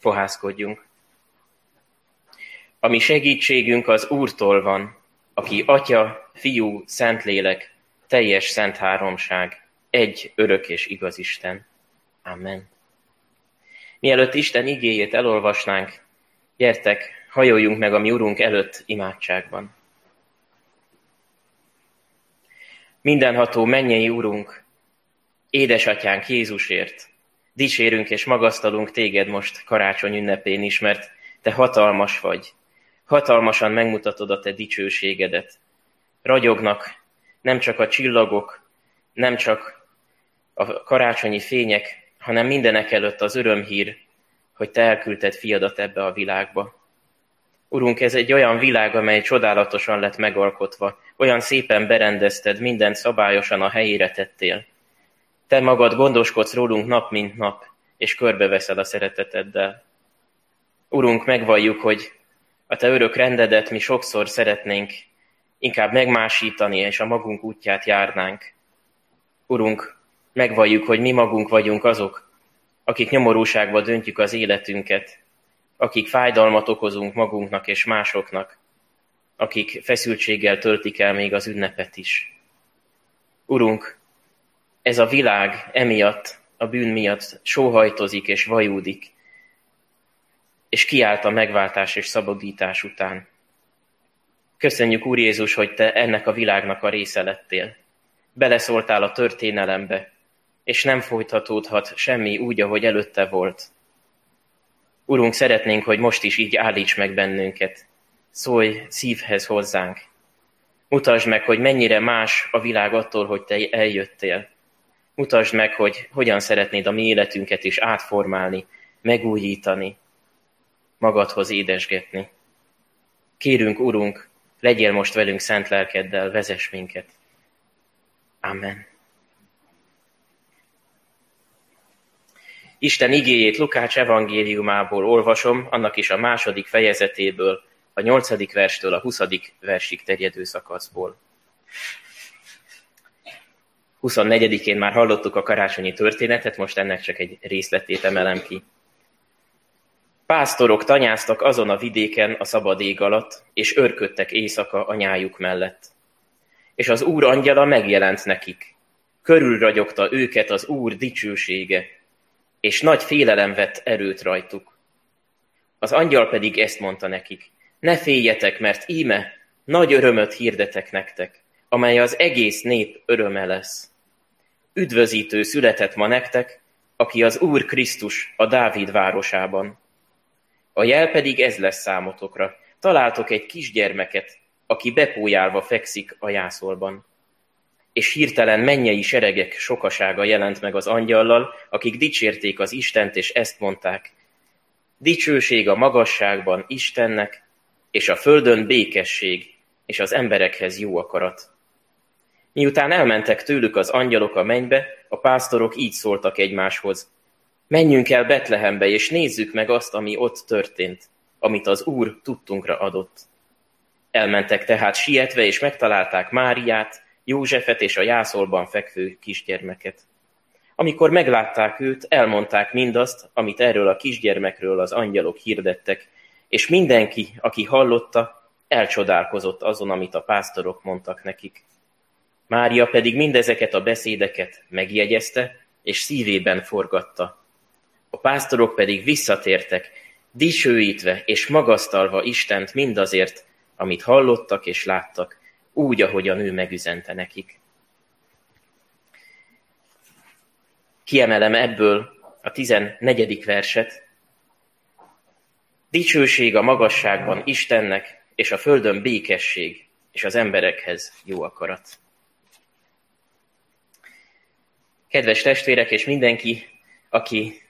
fohászkodjunk. A mi segítségünk az Úrtól van, aki Atya, Fiú, Szentlélek, teljes szent háromság, egy örök és igaz Isten. Amen. Mielőtt Isten igéjét elolvasnánk, gyertek, hajoljunk meg a mi Urunk előtt imádságban. Mindenható mennyei Urunk, édesatyánk Jézusért, dicsérünk és magasztalunk téged most karácsony ünnepén is, mert te hatalmas vagy, hatalmasan megmutatod a te dicsőségedet. Ragyognak nem csak a csillagok, nem csak a karácsonyi fények, hanem mindenek előtt az örömhír, hogy te elküldted fiadat ebbe a világba. Urunk, ez egy olyan világ, amely csodálatosan lett megalkotva, olyan szépen berendezted, mindent szabályosan a helyére tettél. Te magad gondoskodsz rólunk nap, mint nap, és körbeveszed a szereteteddel. Urunk, megvalljuk, hogy a te örök rendedet mi sokszor szeretnénk inkább megmásítani, és a magunk útját járnánk. Urunk, megvalljuk, hogy mi magunk vagyunk azok, akik nyomorúságba döntjük az életünket, akik fájdalmat okozunk magunknak és másoknak, akik feszültséggel töltik el még az ünnepet is. Urunk, ez a világ emiatt, a bűn miatt sóhajtozik és vajúdik, és kiállt a megváltás és szabadítás után. Köszönjük, Úr Jézus, hogy te ennek a világnak a része lettél. Beleszóltál a történelembe, és nem folytatódhat semmi úgy, ahogy előtte volt. Urunk, szeretnénk, hogy most is így állíts meg bennünket. Szólj szívhez hozzánk. Mutasd meg, hogy mennyire más a világ attól, hogy te eljöttél. Mutasd meg, hogy hogyan szeretnéd a mi életünket is átformálni, megújítani, magadhoz édesgetni. Kérünk, Urunk, legyél most velünk szent lelkeddel, vezess minket. Amen. Isten igéjét Lukács evangéliumából olvasom, annak is a 2. fejezetéből, a 8. verstől a 20. versig terjedő szakaszból. 24-én már hallottuk a karácsonyi történetet, most ennek csak egy részletét emelem ki. Pásztorok tanyáztak azon a vidéken a szabad ég alatt, és őrködtek éjszaka a nyájuk mellett. És az Úr angyala megjelent nekik. Körülragyogta őket az Úr dicsősége, és nagy félelem vett erőt rajtuk. Az angyal pedig ezt mondta nekik: ne féljetek, mert íme nagy örömöt hirdetek nektek, amely az egész nép öröme lesz. Üdvözítő született ma nektek, aki az Úr Krisztus a Dávid városában. A jel pedig ez lesz számotokra. Találtok egy kisgyermeket, aki bepójálva fekszik a jászolban. És hirtelen mennyei seregek sokasága jelent meg az angyallal, akik dicsérték az Istent, és ezt mondták: dicsőség a magasságban Istennek, és a földön békesség, és az emberekhez jó akarat. Miután elmentek tőlük az angyalok a mennybe, a pásztorok így szóltak egymáshoz: menjünk el Betlehembe, és nézzük meg azt, ami ott történt, amit az Úr tudtunkra adott. Elmentek tehát sietve, és megtalálták Máriát, Józsefet és a jászolban fekvő kisgyermeket. Amikor meglátták őt, elmondták mindazt, amit erről a kisgyermekről az angyalok hirdettek, és mindenki, aki hallotta, elcsodálkozott azon, amit a pásztorok mondtak nekik. Mária pedig mindezeket a beszédeket megjegyezte, és szívében forgatta. A pásztorok pedig visszatértek, dicsőítve és magasztalva Istent mindazért, amit hallottak és láttak, úgy, ahogy a nő megüzente nekik. Kiemelem ebből a 14. verset: dicsőség a magasságban Istennek, és a földön békesség, és az emberekhez jó akarat. Kedves testvérek, és mindenki, aki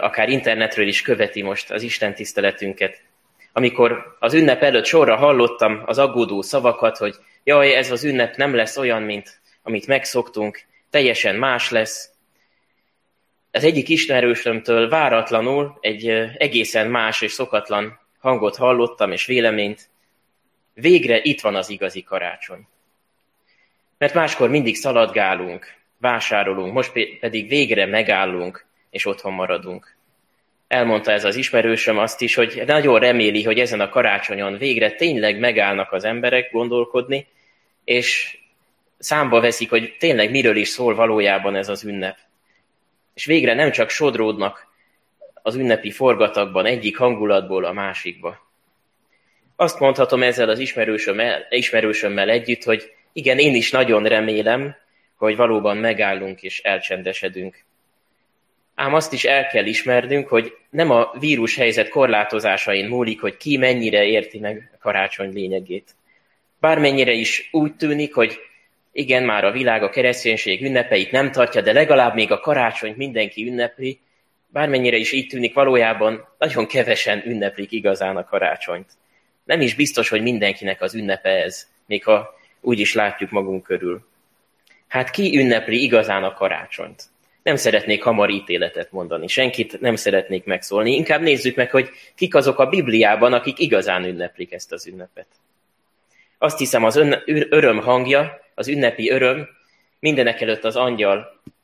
akár internetről is követi most az Isten tiszteletünket. Amikor az ünnep előtt sorra hallottam az aggódó szavakat, hogy jaj, ez az ünnep nem lesz olyan, mint amit megszoktunk, teljesen más lesz. Az egyik ismerősömtől váratlanul egy egészen más és szokatlan hangot hallottam és véleményt: végre itt van az igazi karácsony. Mert máskor mindig szaladgálunk, vásárolunk, most pedig végre megállunk, és otthon maradunk. elmondta ez az ismerősöm azt is, hogy nagyon reméli, hogy ezen a karácsonyon végre tényleg megállnak az emberek gondolkodni, és számba veszik, hogy tényleg miről is szól valójában ez az ünnep. És végre nem csak sodródnak az ünnepi forgatakban egyik hangulatból a másikba. Azt mondhatom ezzel az ismerősömmel együtt, hogy igen, én is nagyon remélem, hogy valóban megállunk és elcsendesedünk. Ám azt is el kell ismernünk, hogy nem a vírus helyzet korlátozásain múlik, hogy ki mennyire érti meg a karácsony lényegét. Bármennyire is úgy tűnik, hogy igen, már a világ a kereszténység ünnepeit nem tartja, de legalább még a karácsonyt mindenki ünnepli, bármennyire is így tűnik, valójában nagyon kevesen ünneplik igazán a karácsonyt. Nem is biztos, hogy mindenkinek az ünnepe ez, még ha úgy is látjuk magunk körül. Hát ki ünnepli igazán a karácsonyt? Nem szeretnék hamar ítéletet mondani, senkit nem szeretnék megszólni. Inkább nézzük meg, hogy kik azok a Bibliában, akik igazán ünneplik ezt az ünnepet. Azt hiszem, az öröm hangja, az ünnepi öröm mindenekelőtt az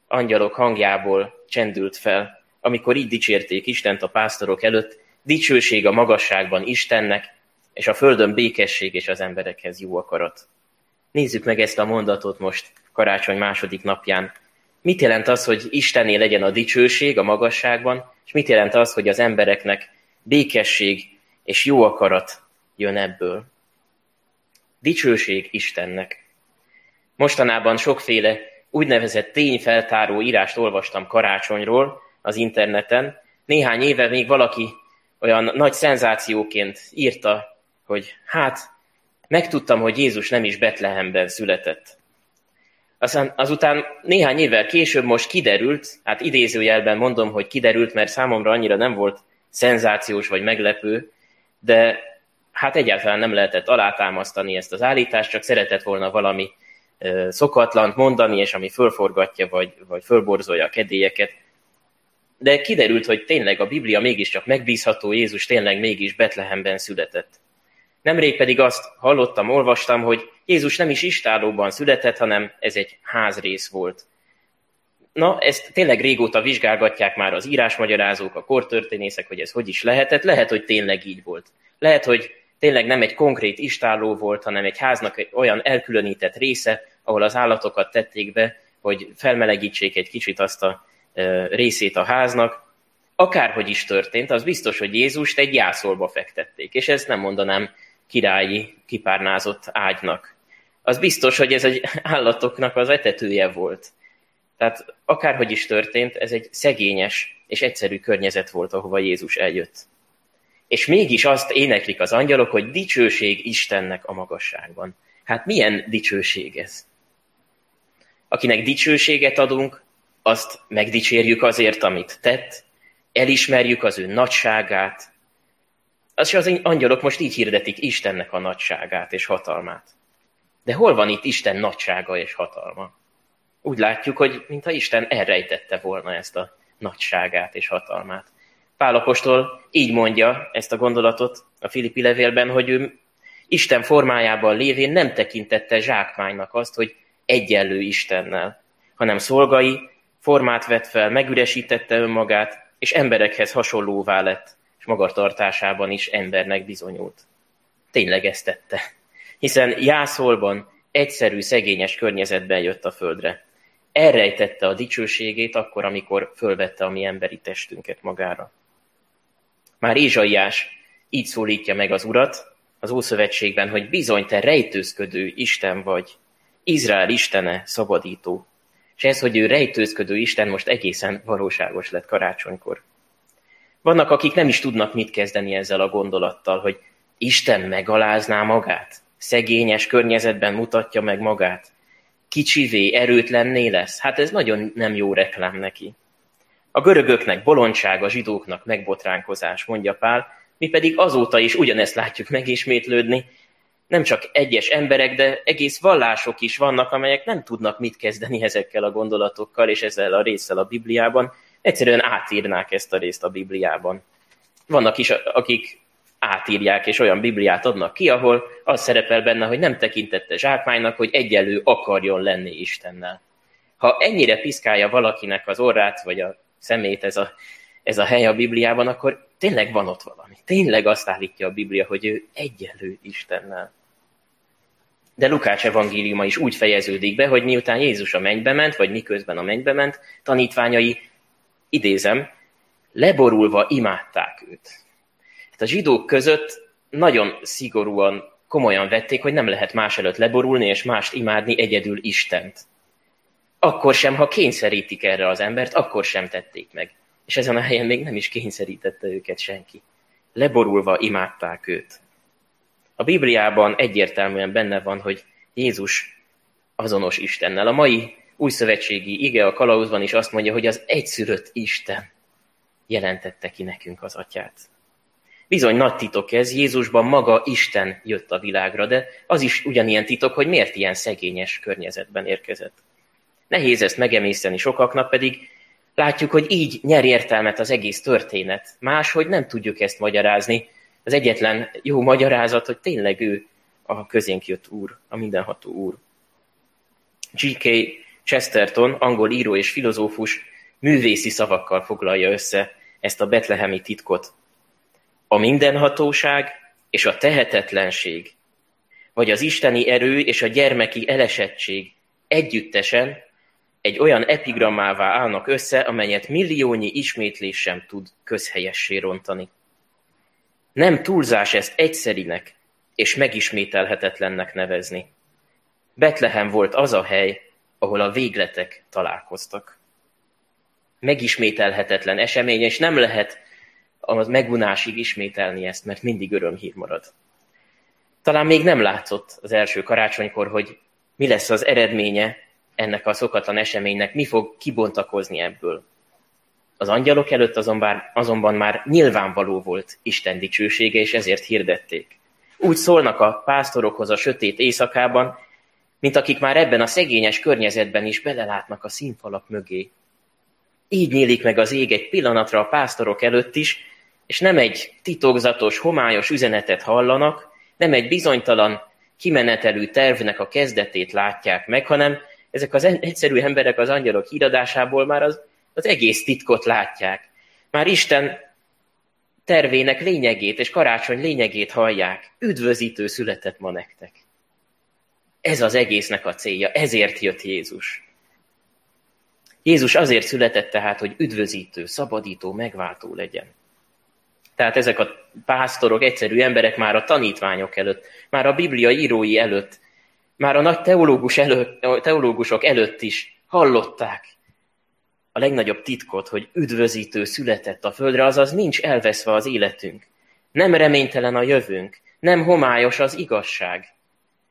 angyalok hangjából csendült fel, amikor így dicsérték Istent a pásztorok előtt, dicsőség a magasságban Istennek, és a földön békesség és az emberekhez jó akarat. Nézzük meg ezt a mondatot most karácsony második napján. Mit jelent az, hogy Istené legyen a dicsőség a magasságban, és mit jelent az, hogy az embereknek békesség és jó akarat jön ebből? Dicsőség Istennek. Mostanában sokféle úgynevezett tényfeltáró írást olvastam karácsonyról az interneten. Néhány éve még valaki olyan nagy szenzációként írta, hogy hát, megtudtam, hogy Jézus nem is Betlehemben született. Azután néhány évvel később most kiderült, hát idézőjelben mondom, hogy kiderült, mert számomra annyira nem volt szenzációs vagy meglepő, de hát egyáltalán nem lehetett alátámasztani ezt az állítást, csak szeretett volna valami szokatlant mondani, és ami fölforgatja vagy fölborzolja a kedélyeket. De kiderült, hogy tényleg a Biblia mégiscsak megbízható, Jézus tényleg mégis Betlehemben született. Nemrég pedig azt hallottam, olvastam, hogy Jézus nem is istállóban született, hanem ez egy házrész volt. Na, ezt tényleg régóta vizsgálgatják már az írásmagyarázók, a kortörténészek, hogy ez hogy is lehetett. Lehet, hogy tényleg így volt. Lehet, hogy tényleg nem egy konkrét istálló volt, hanem egy háznak egy olyan elkülönített része, ahol az állatokat tették be, hogy felmelegítsék egy kicsit azt a részét a háznak. Akárhogy is történt, az biztos, hogy Jézust egy jászolba fektették, és ezt nem mondanám királyi, kipárnázott ágynak. Az biztos, hogy ez egy állatoknak az etetője volt. Tehát akárhogy is történt, ez egy szegényes és egyszerű környezet volt, ahova Jézus eljött. És mégis azt éneklik az angyalok, hogy dicsőség Istennek a magasságban. Hát milyen dicsőség ez? Akinek dicsőséget adunk, azt megdicsérjük azért, amit tett, elismerjük az ő nagyságát. Az angyalok most így hirdetik Istennek a nagyságát és hatalmát. De hol van itt Isten nagysága és hatalma? Úgy látjuk, hogy mintha Isten elrejtette volna ezt a nagyságát és hatalmát. Pál apostol így mondja ezt a gondolatot a Filippi levélben, hogy ő Isten formájában lévén nem tekintette zsákmánynak azt, hogy egyenlő Istennel, hanem szolgai, formát vett fel, megüresítette önmagát, és emberekhez hasonlóvá lett, és magatartásában is embernek bizonyult. Tényleg ezt tette. Hiszen jászolban, egyszerű, szegényes környezetben jött a földre. Elrejtette a dicsőségét akkor, amikor fölvette a mi emberi testünket magára. Már Ézsaiás így szólítja meg az Urat az Ószövetségben, hogy bizony te rejtőzködő Isten vagy, Izrael Istene, szabadító. És ez, hogy ő rejtőzködő Isten, most egészen valóságos lett karácsonykor. Vannak, akik nem is tudnak mit kezdeni ezzel a gondolattal, hogy Isten megalázná magát, szegényes környezetben mutatja meg magát, kicsivé, erőtlenné lesz. Hát ez nagyon nem jó reklám neki. A görögöknek bolondság, a zsidóknak megbotránkozás, mondja Pál, mi pedig azóta is ugyanezt látjuk megismétlődni. Nem csak egyes emberek, de egész vallások is vannak, amelyek nem tudnak mit kezdeni ezekkel a gondolatokkal, és ezzel a résszel a Bibliában. Egyszerűen átírnák ezt a részt a Bibliában. Vannak is, akik átírják, és olyan Bibliát adnak ki, ahol az szerepel benne, hogy nem tekintette zsákmánynak, hogy egyenlő akarjon lenni Istennel. Ha ennyire piszkálja valakinek az orrát, vagy a szemét ez a ez a hely a Bibliában, akkor tényleg van ott valami. Tényleg azt állítja a Biblia, hogy ő egyenlő Istennel. De Lukács evangéliuma is úgy fejeződik be, hogy miután Jézus a mennybe ment, vagy miközben a mennybe ment, tanítványai, idézem, leborulva imádták őt. Hát a zsidók között nagyon szigorúan, komolyan vették, hogy nem lehet más előtt leborulni és mást imádni, egyedül Istent. Akkor sem, ha kényszerítik erre az embert, akkor sem tették meg. És ezen a helyen még nem is kényszerítette őket senki. Leborulva imádták őt. A Bibliában egyértelműen benne van, hogy Jézus azonos Istennel. A mai újszövetségi ige a kalauzban is azt mondja, hogy az egyszülött Isten jelentette ki nekünk az Atyát. Bizony nagy titok ez, Jézusban maga Isten jött a világra, de az is ugyanilyen titok, hogy miért ilyen szegényes környezetben érkezett. Nehéz ezt megemészteni sokaknak, pedig látjuk, hogy így nyer értelmet az egész történet. Máshogy nem tudjuk ezt magyarázni. Az egyetlen jó magyarázat, hogy tényleg ő a közénk jött Úr, a mindenható Úr. G.K. Chesterton, angol író és filozófus, művészi szavakkal foglalja össze ezt a betlehemi titkot. A mindenhatóság és a tehetetlenség, vagy az isteni erő és a gyermeki elesettség együttesen egy olyan epigrammává állnak össze, amelyet milliónyi ismétlés sem tud közhelyessé rontani. Nem túlzás ezt egyszerinek és megismételhetetlennek nevezni. Betlehem volt az a hely, ahol a végletek találkoztak. Megismételhetetlen esemény, és nem lehet az megunásig ismételni ezt, mert mindig örömhír marad. Talán még nem látszott az első karácsonykor, hogy mi lesz az eredménye ennek a szokatlan eseménynek, mi fog kibontakozni ebből. Az angyalok előtt azonban már nyilvánvaló volt Isten dicsősége, és ezért hirdették. Úgy szólnak a pásztorokhoz a sötét éjszakában, mint akik már ebben a szegényes környezetben is belelátnak a színfalak mögé. Így nyílik meg az ég egy pillanatra a pásztorok előtt is, és nem egy titokzatos, homályos üzenetet hallanak, nem egy bizonytalan, kimenetelű tervnek a kezdetét látják meg, hanem ezek az egyszerű emberek az angyalok híradásából már az egész titkot látják. Már Isten tervének lényegét és karácsony lényegét hallják. Üdvözítő született ma nektek. Ez az egésznek a célja, ezért jött Jézus. Jézus azért született tehát, hogy üdvözítő, szabadító, megváltó legyen. Tehát ezek a pásztorok, egyszerű emberek már a tanítványok előtt, már a Biblia írói előtt, már a nagy teológusok előtt is hallották a legnagyobb titkot, hogy üdvözítő született a földre, azaz nincs elveszve az életünk. Nem reménytelen a jövőnk, nem homályos az igazság,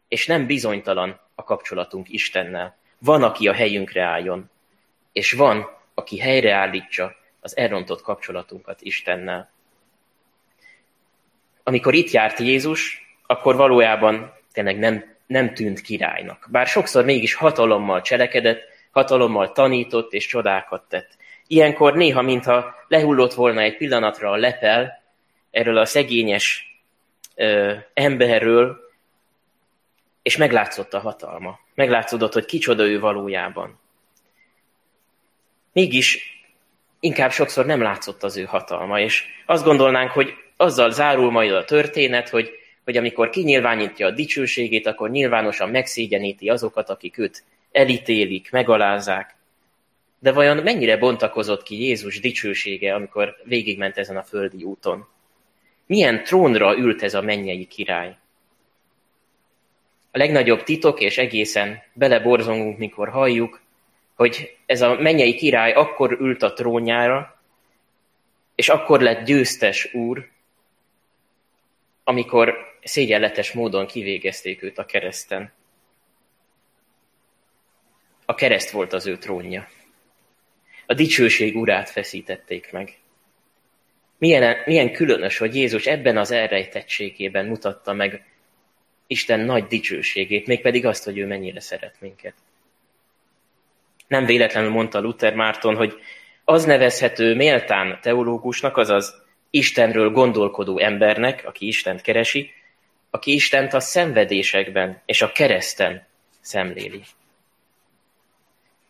és nem bizonytalan a kapcsolatunk Istennel. Van, aki a helyünkre álljon, és van, aki helyreállítsa az elrontott kapcsolatunkat Istennel. Amikor itt járt Jézus, akkor valójában tényleg nem tűnt királynak. Bár sokszor mégis hatalommal cselekedett, hatalommal tanított és csodákat tett. Ilyenkor néha, mintha lehullott volna egy pillanatra a lepel erről a szegényes emberről, és meglátszott a hatalma. Meglátszódott, hogy kicsoda ő valójában. Mégis inkább sokszor nem látszott az ő hatalma, és azt gondolnánk, hogy azzal zárul majd a történet, hogy amikor kinyilvánítja a dicsőségét, akkor nyilvánosan megszégyeníti azokat, akik őt elítélik, megalázzák. De vajon mennyire bontakozott ki Jézus dicsősége, amikor végigment ezen a földi úton? Milyen trónra ült ez a mennyei király? A legnagyobb titok, és egészen beleborzongunk, mikor halljuk, hogy ez a mennyei király akkor ült a trónjára, és akkor lett győztes úr, amikor szégyenletes módon kivégezték őt a kereszten. A kereszt volt az ő trónja. A dicsőség urát feszítették meg. Milyen különös, hogy Jézus ebben az elrejtettségében mutatta meg Isten nagy dicsőségét, mégpedig azt, hogy ő mennyire szeret minket. Nem véletlenül mondta Luther Márton, hogy az nevezhető méltán teológusnak, azaz Istenről gondolkodó embernek, aki Istent keresi, aki Istent a szenvedésekben és a kereszten szemléli.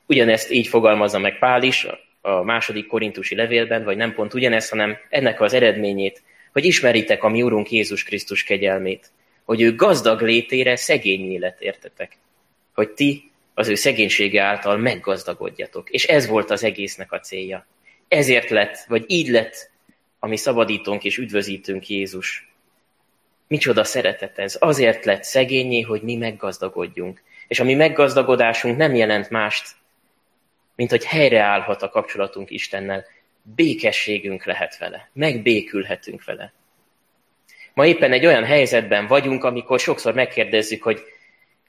Ugyanezt így fogalmazza meg Pál is, a második korintusi levélben, vagy nem pont ugyanez, hanem ennek az eredményét, hogy ismeritek a mi Urunk Jézus Krisztus kegyelmét, hogy ő gazdag létére szegény lett, értetek, hogy ti az ő szegénysége által meggazdagodjatok. És ez volt az egésznek a célja. Ezért lett, vagy így lett a mi szabadítónk és üdvözítőnk Jézus. Micsoda szeretet ez. Azért lett szegényé, hogy mi meggazdagodjunk. És a mi meggazdagodásunk nem jelent mást, mint hogy helyreállhat a kapcsolatunk Istennel. Békességünk lehet vele. Megbékülhetünk vele. Ma éppen egy olyan helyzetben vagyunk, amikor sokszor megkérdezzük, hogy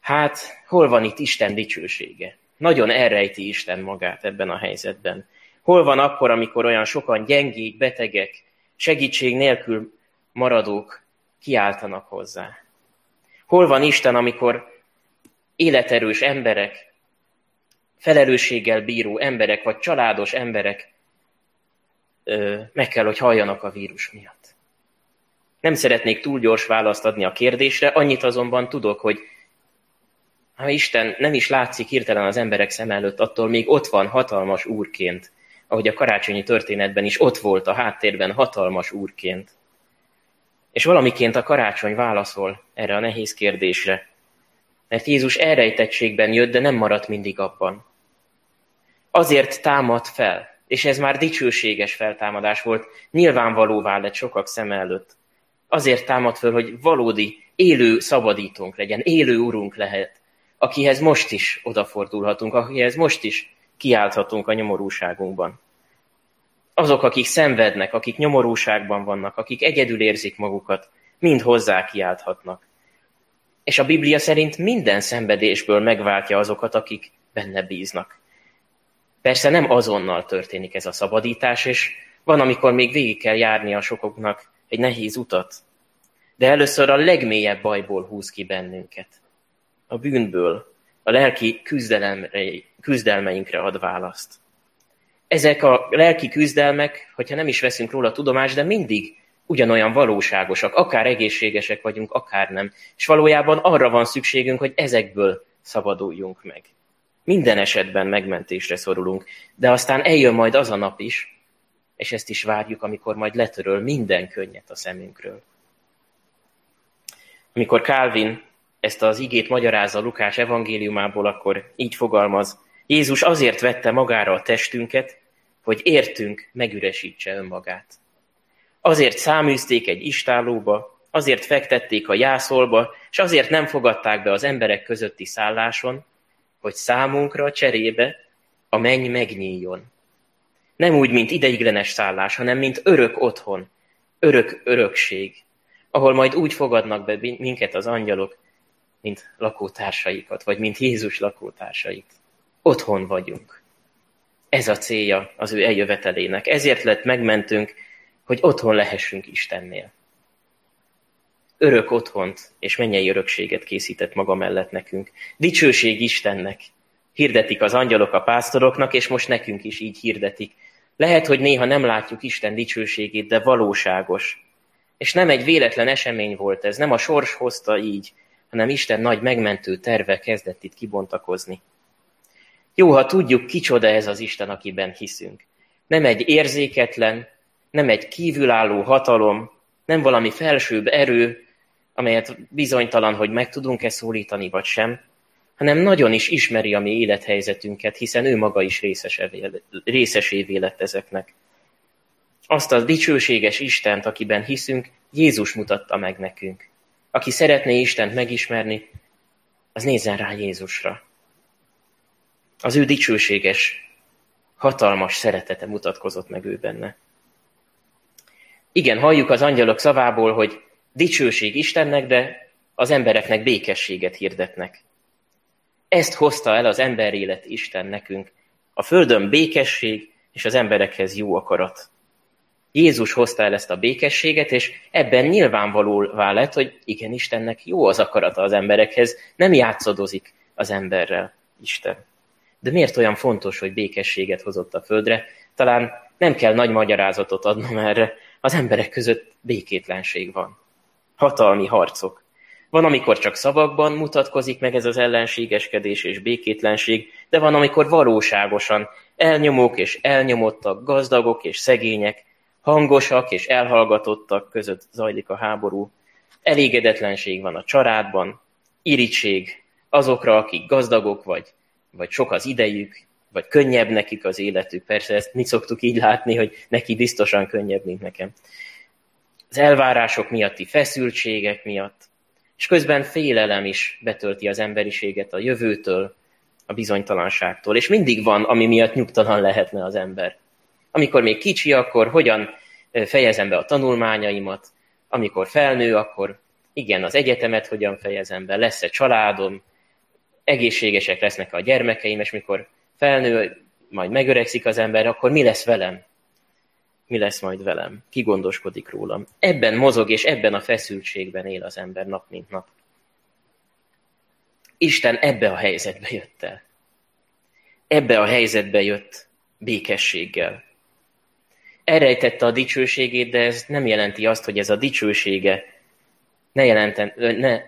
hát, hol van itt Isten dicsősége? Nagyon elrejti Isten magát ebben a helyzetben. Hol van akkor, amikor olyan sokan gyengék, betegek, segítség nélkül maradók kiáltanak hozzá? Hol van Isten, amikor életerős emberek, felelősséggel bíró emberek, vagy családos emberek meg kell, hogy halljanak a vírus miatt? Nem szeretnék túl gyors választ adni a kérdésre, annyit azonban tudok, hogy ha Isten nem is látszik hirtelen az emberek szem előtt, attól még ott van hatalmas úrként, ahogy a karácsonyi történetben is ott volt a háttérben hatalmas úrként. És valamiként a karácsony válaszol erre a nehéz kérdésre. Mert Jézus elrejtettségben jött, de nem maradt mindig abban. Azért támad fel, és ez már dicsőséges feltámadás volt, nyilvánvalóvá lett sokak szem előtt. Azért támad fel, hogy valódi, élő szabadítónk legyen, élő urunk lehet, akihez most is odafordulhatunk, akihez most is kiálthatunk a nyomorúságunkban. Azok, akik szenvednek, akik nyomorúságban vannak, akik egyedül érzik magukat, mind hozzá kiálthatnak. És a Biblia szerint minden szenvedésből megváltja azokat, akik benne bíznak. Persze nem azonnal történik ez a szabadítás, és van, amikor még végig kell járnia sokoknak egy nehéz utat. De először a legmélyebb bajból húz ki bennünket. A bűnből, a lelki küzdelmeinkre ad választ. Ezek a lelki küzdelmek, hogyha nem is veszünk róla tudomást, de mindig ugyanolyan valóságosak, akár egészségesek vagyunk, akár nem. És valójában arra van szükségünk, hogy ezekből szabaduljunk meg. Minden esetben megmentésre szorulunk, de aztán eljön majd az a nap is, és ezt is várjuk, amikor majd letöröl minden könnyet a szemünkről. Amikor Calvin ezt az igét magyarázza Lukács evangéliumából, akkor így fogalmaz: Jézus azért vette magára a testünket, hogy értünk megüresítse önmagát. Azért száműzték egy istállóba, azért fektették a jászolba, és azért nem fogadták be az emberek közötti szálláson, hogy számunkra cserébe a menny megnyíljon. Nem úgy, mint ideiglenes szállás, hanem mint örök otthon, örök örökség, ahol majd úgy fogadnak be minket az angyalok, mint lakótársaikat, vagy mint Jézus lakótársait. Otthon vagyunk. Ez a célja az ő eljövetelének. Ezért lett megmentünk, hogy otthon lehessünk Istennél. Örök otthont és mennyei örökséget készített maga mellett nekünk. Dicsőség Istennek. Hirdetik az angyalok a pásztoroknak, és most nekünk is így hirdetik. Lehet, hogy néha nem látjuk Isten dicsőségét, de valóságos. És nem egy véletlen esemény volt ez, nem a sors hozta így, hanem Isten nagy megmentő terve kezdett itt kibontakozni. Jó, ha tudjuk, kicsoda ez az Isten, akiben hiszünk. Nem egy érzéketlen, nem egy kívülálló hatalom, nem valami felsőbb erő, amelyet bizonytalan, hogy meg tudunk-e szólítani vagy sem, hanem nagyon is ismeri a mi élethelyzetünket, hiszen ő maga is részesévé lett ezeknek. Azt a dicsőséges Istent, akiben hiszünk, Jézus mutatta meg nekünk. Aki szeretné Istent megismerni, az nézzen rá Jézusra. Az ő dicsőséges, hatalmas szeretete mutatkozott meg ő benne. Igen, halljuk az angyalok szavából, hogy dicsőség Istennek, de az embereknek békességet hirdetnek. Ezt hozta el az emberélet Isten nekünk. A földön békesség és az emberekhez jó akarat. Jézus hozta el ezt a békességet, és ebben nyilvánvalóvá lett, hogy igen, Istennek jó az akarata az emberekhez, nem játszadozik az emberrel Isten. De miért olyan fontos, hogy békességet hozott a földre? Talán nem kell nagy magyarázatot adnom erre. Az emberek között békétlenség van. Hatalmi harcok. Van, amikor csak szavakban mutatkozik meg ez az ellenségeskedés és békétlenség, de van, amikor valóságosan elnyomók és elnyomottak, gazdagok és szegények, hangosak és elhallgatottak között zajlik a háború. Elégedetlenség van a családban, irigység azokra, akik gazdagok vagy sok az idejük, vagy könnyebb nekik az életük. Persze ezt mi szoktuk így látni, hogy neki biztosan könnyebb, mint nekem. Az elvárások miatti feszültségek miatt, és közben félelem is betölti az emberiséget a jövőtől, a bizonytalanságtól. És mindig van, ami miatt nyugtalan lehetne az ember. Amikor még kicsi, akkor hogyan fejezem be a tanulmányaimat, amikor felnő, akkor igen, az egyetemet hogyan fejezem be, lesz-e családom, egészségesek lesznek a gyermekeim, és mikor felnő, majd megöregszik az ember, akkor mi lesz velem? Mi lesz majd velem? Ki gondoskodik rólam? Ebben mozog, és ebben a feszültségben él az ember nap, mint nap. Isten ebbe a helyzetbe jött el. Ebbe a helyzetbe jött békességgel. Elrejtette a dicsőségét, de ez nem jelenti azt, hogy ez a dicsősége ne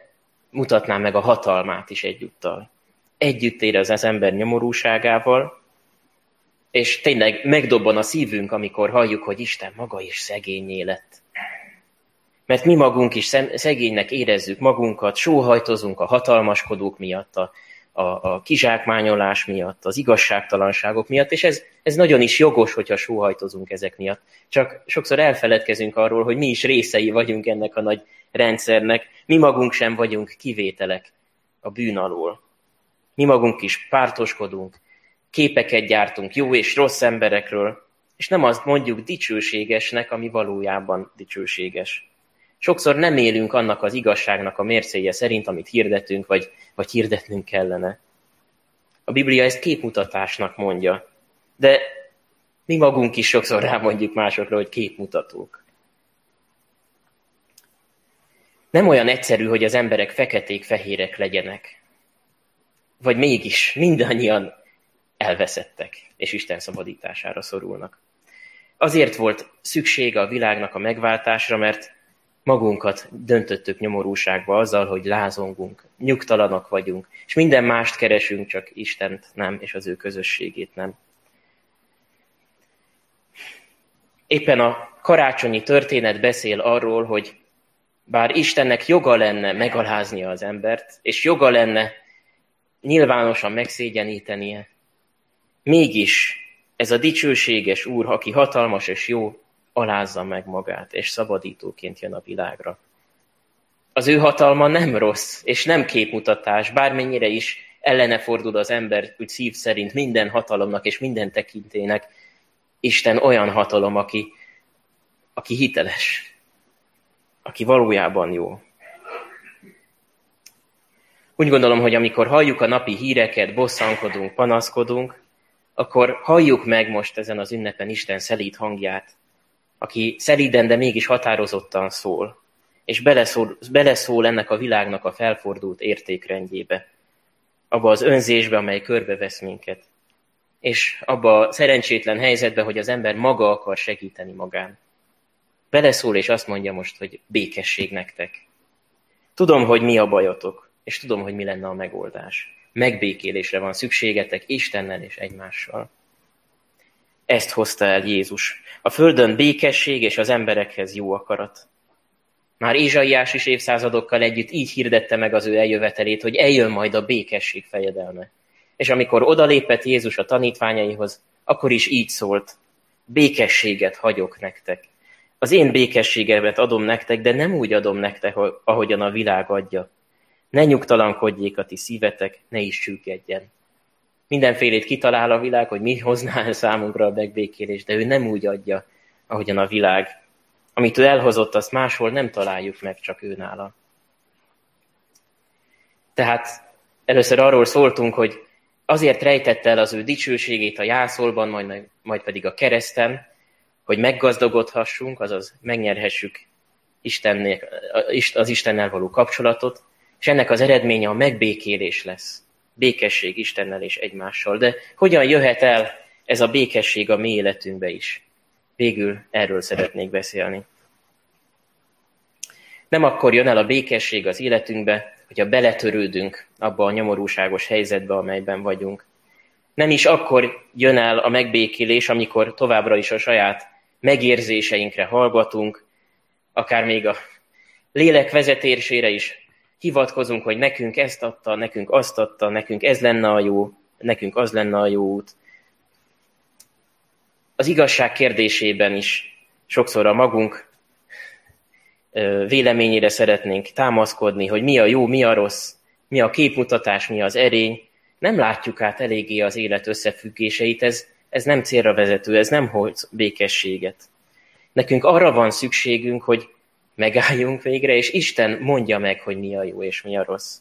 mutatná meg a hatalmát is egyúttal. Együtt érez az ember nyomorúságával, és tényleg megdobban a szívünk, amikor halljuk, hogy Isten maga is szegénnyé lett. Mert mi magunk is szegénynek érezzük magunkat, sóhajtozunk a hatalmaskodók miatt, a kizsákmányolás miatt, az igazságtalanságok miatt, és ez nagyon is jogos, hogyha sóhajtozunk ezek miatt. Csak sokszor elfeledkezünk arról, hogy mi is részei vagyunk ennek a nagy rendszernek, mi magunk sem vagyunk kivételek a bűn alól. Mi magunk is pártoskodunk, képeket gyártunk jó és rossz emberekről, és nem azt mondjuk dicsőségesnek, ami valójában dicsőséges. Sokszor nem élünk annak az igazságnak a mércéje szerint, amit hirdetünk, vagy hirdetnünk kellene. A Biblia ezt képmutatásnak mondja, de mi magunk is sokszor rámondjuk másokra, hogy képmutatók. Nem olyan egyszerű, hogy az emberek feketék-fehérek legyenek. Vagy mégis mindannyian elveszettek, és Isten szabadítására szorulnak. Azért volt szüksége a világnak a megváltásra, mert magunkat döntöttük nyomorúságba azzal, hogy lázongunk, nyugtalanok vagyunk, és minden mást keresünk, csak Istent nem, és az ő közösségét nem. Éppen a karácsonyi történet beszél arról, hogy bár Istennek joga lenne megaláznia az embert, és joga lenne nyilvánosan megszégyenítenie, mégis ez a dicsőséges Úr, aki hatalmas és jó, alázza meg magát, és szabadítóként jön a világra. Az ő hatalma nem rossz, és nem képmutatás, bármennyire is ellene fordul az ember úgy szív szerint minden hatalomnak és minden tekintének. Isten olyan hatalom, aki hiteles, aki valójában jó. Úgy gondolom, hogy amikor halljuk a napi híreket, bosszankodunk, panaszkodunk, akkor halljuk meg most ezen az ünnepen Isten szelíd hangját, aki szelíden, de mégis határozottan szól, és beleszól ennek a világnak a felfordult értékrendjébe, abba az önzésbe, amely körbevesz minket, és abba a szerencsétlen helyzetbe, hogy az ember maga akar segíteni magán. Beleszól, és azt mondja most, hogy békesség nektek. Tudom, hogy mi a bajotok, és tudom, hogy mi lenne a megoldás. Megbékélésre van szükségetek Istennel és egymással. Ezt hozta el Jézus. A földön békesség és az emberekhez jó akarat. Már Ézsaiás is évszázadokkal együtt így hirdette meg az ő eljövetelét, hogy eljön majd a békesség fejedelme. És amikor odalépett Jézus a tanítványaihoz, akkor is így szólt: békességet hagyok nektek. Az én békességemet adom nektek, de nem úgy adom nektek, ahogyan a világ adja. Ne nyugtalankodjék a ti szívetek, ne is süllyedjen. Mindenfélét kitalál a világ, hogy mi hozná számunkra a megbékélést, de ő nem úgy adja, ahogyan a világ. Amit ő elhozott, azt máshol nem találjuk meg, csak őnála. Tehát először arról szóltunk, hogy azért rejtette el az ő dicsőségét a jászolban, majd pedig a kereszten, hogy meggazdagodhassunk, azaz megnyerhessük az Istennel való kapcsolatot, és ennek az eredménye a megbékélés lesz. Békesség Istennel és egymással. De hogyan jöhet el ez a békesség a mi életünkbe is? Végül erről szeretnék beszélni. Nem akkor jön el a békesség az életünkbe, hogyha beletörődünk abba a nyomorúságos helyzetbe, amelyben vagyunk. Nem is akkor jön el a megbékélés, amikor továbbra is a saját megérzéseinkre hallgatunk, akár még a lélek vezetésére is hivatkozunk, hogy nekünk ezt adta, nekünk azt adta, nekünk ez lenne a jó, nekünk az lenne a jó út. Az igazság kérdésében is sokszor a magunk véleményére szeretnénk támaszkodni, hogy mi a jó, mi a rossz, mi a képmutatás, mi az erény. Nem látjuk át eléggé az élet összefüggéseit, ez nem célra vezető, ez nem hoz békességet. Nekünk arra van szükségünk, hogy megálljunk végre, és Isten mondja meg, hogy mi a jó és mi a rossz.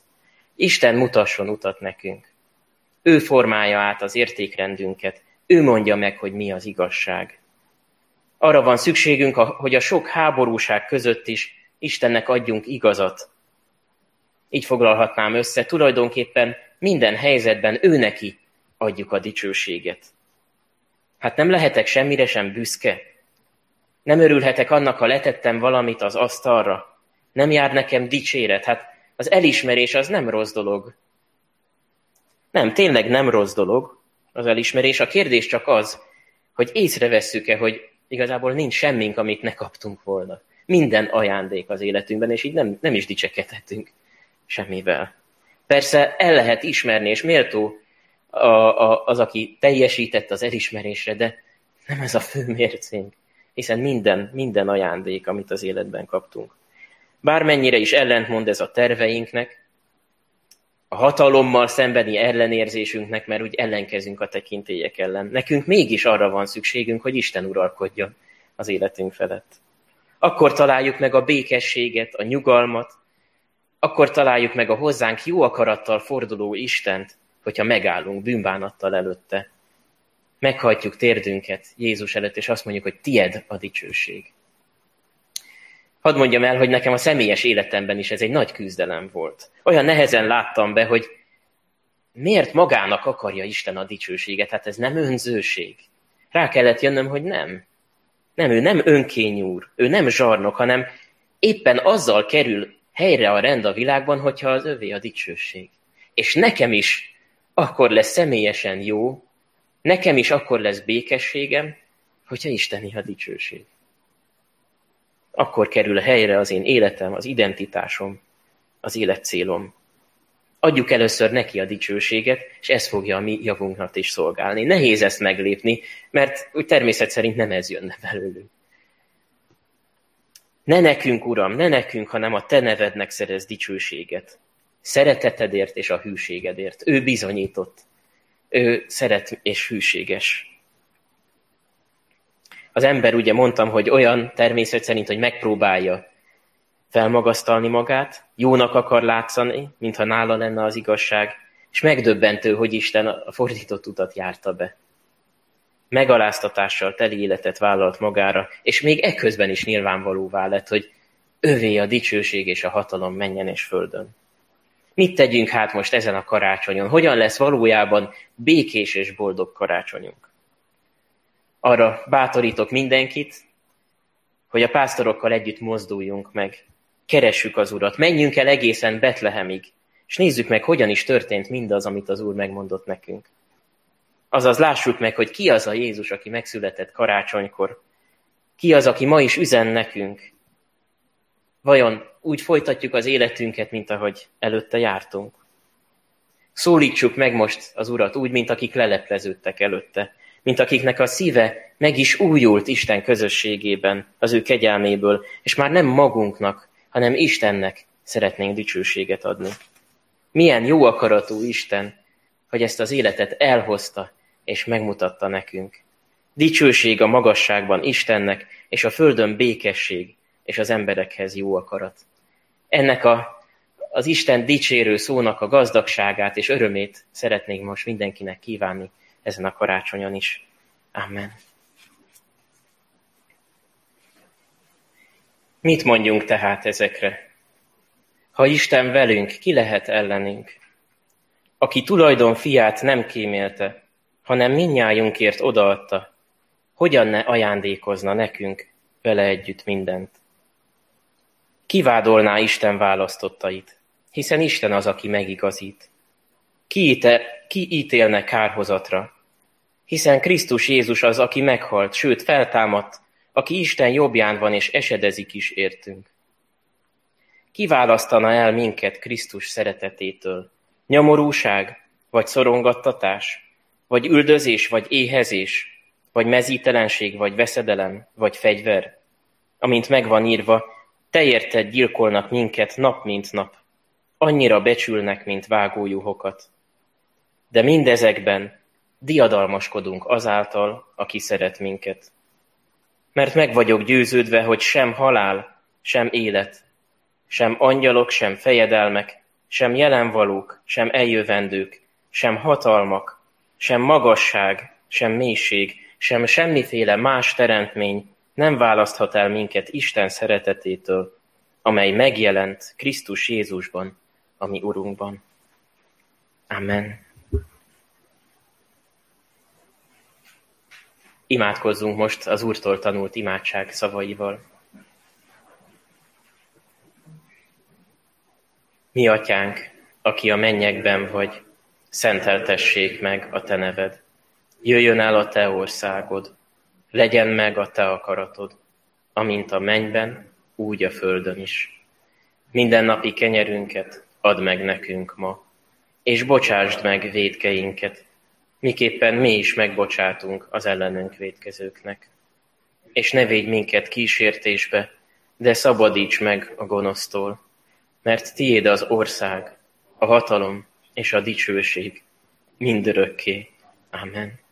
Isten mutasson utat nekünk. Ő formálja át az értékrendünket, ő mondja meg, hogy mi az igazság. Arra van szükségünk, hogy a sok háborúság között is Istennek adjunk igazat. Így foglalhatnám össze, tulajdonképpen minden helyzetben ő neki adjuk a dicsőséget. Hát nem lehetek semmire sem büszke. Nem örülhetek annak, ha letettem valamit az asztalra. Nem jár nekem dicséret. Hát az elismerés az nem rossz dolog. Nem, tényleg nem rossz dolog az elismerés. A kérdés csak az, hogy észrevesszük-e, hogy igazából nincs semmink, amit ne kaptunk volna. Minden ajándék az életünkben, és így nem is dicsekedhetünk semmivel. Persze el lehet ismerni, és méltó az, aki teljesített az elismerésre, de nem ez a fő mércénk, hiszen minden ajándék, amit az életben kaptunk. Bármennyire is ellentmond ez a terveinknek, a hatalommal szembeni ellenérzésünknek, mert úgy ellenkezünk a tekintélyek ellen. Nekünk mégis arra van szükségünk, hogy Isten uralkodjon az életünk felett. Akkor találjuk meg a békességet, a nyugalmat, akkor találjuk meg a hozzánk jó akarattal forduló Istent, hogyha megállunk bűnbánattal előtte. Meghajtjuk térdünket Jézus előtt, és azt mondjuk, hogy tied a dicsőség. Hadd mondjam el, hogy nekem a személyes életemben is ez egy nagy küzdelem volt. Olyan nehezen láttam be, hogy miért magának akarja Isten a dicsőséget? Hát ez nem önzőség. Rá kellett jönnöm, hogy nem. Nem, ő nem önkényúr, ő nem zsarnok, hanem éppen azzal kerül helyre a rend a világban, hogyha az övé a dicsőség. És nekem is akkor lesz személyesen jó, nekem is akkor lesz békességem, hogyha Isteni a dicsőség. Akkor kerül helyre az én életem, az identitásom, az életcélom. Adjuk először neki a dicsőséget, és ez fogja a mi javunknak is szolgálni. Nehéz ezt meglépni, mert úgy természet szerint nem ez jönne belőlünk. Ne nekünk, Uram, ne nekünk, hanem a te nevednek szerez dicsőséget. Szeretetedért és a hűségedért. Ő bizonyított. Ő szeret és hűséges. Az ember, ugye mondtam, hogy olyan természet szerint, hogy megpróbálja felmagasztalni magát, jónak akar látszani, mintha nála lenne az igazság, és megdöbbentő, hogy Isten a fordított utat járta be. Megaláztatással teli életet vállalt magára, és még eközben is nyilvánvalóvá lett, hogy övé a dicsőség és a hatalom mennyen és földön. Mit tegyünk hát most ezen a karácsonyon? Hogyan lesz valójában békés és boldog karácsonyunk? Arra bátorítok mindenkit, hogy a pásztorokkal együtt mozduljunk meg. Keressük az Urat, menjünk el egészen Betlehemig, és nézzük meg, hogyan is történt mindaz, amit az Úr megmondott nekünk. Azaz lássuk meg, hogy ki az a Jézus, aki megszületett karácsonykor. Ki az, aki ma is üzen nekünk. Vajon úgy folytatjuk az életünket, mint ahogy előtte jártunk? Szólítsuk meg most az Urat úgy, mint akik lelepleződtek előtte. Mint akiknek a szíve meg is újult Isten közösségében, az ő kegyelméből. És már nem magunknak, hanem Istennek szeretnénk dicsőséget adni. Milyen jó akaratú Isten, hogy ezt az életet elhozta és megmutatta nekünk. Dicsőség a magasságban Istennek, és a földön békesség, és az emberekhez jó akarat. Ennek az Isten dicsérő szónak a gazdagságát és örömét szeretnék most mindenkinek kívánni ezen a karácsonyon is. Amen. Mit mondjunk tehát ezekre? Ha Isten velünk, ki lehet ellenünk? Aki tulajdon fiát nem kímélte, hanem mindnyájunkért odaadta, hogyan ne ajándékozna nekünk vele együtt mindent. Kivádolná Isten választottait, hiszen Isten az, aki megigazít. Ki ítélne kárhozatra? Hiszen Krisztus Jézus az, aki meghalt, sőt feltámadt, aki Isten jobbján van és esedezik is értünk. Kiválasztana el minket Krisztus szeretetétől? Nyomorúság, vagy szorongattatás, vagy üldözés, vagy éhezés, vagy mezítelenség, vagy veszedelem, vagy fegyver? Amint megvan írva, te érted gyilkolnak minket nap mint nap, annyira becsülnek, mint vágójuhokat. De mindezekben diadalmaskodunk azáltal, aki szeret minket. Mert meg vagyok győződve, hogy sem halál, sem élet, sem angyalok, sem fejedelmek, sem jelenvalók, sem eljövendők, sem hatalmak, sem magasság, sem mélység, sem semmiféle más teremtmény nem választhat el minket Isten szeretetétől, amely megjelent Krisztus Jézusban, a mi Urunkban. Amen. Imádkozzunk most az Úrtól tanult imádság szavaival. Mi Atyánk, aki a mennyekben vagy, szenteltessék meg a Te neved. Jöjjön el a Te országod, legyen meg a Te akaratod, amint a mennyben, úgy a földön is. Mindennapi kenyerünket add meg nekünk ma, és bocsásd meg vétkeinket, miképpen mi is megbocsátunk az ellenünk vétkezőknek. És ne védj minket kísértésbe, de szabadíts meg a gonosztól, mert tiéd az ország, a hatalom és a dicsőség mindörökké. Amen.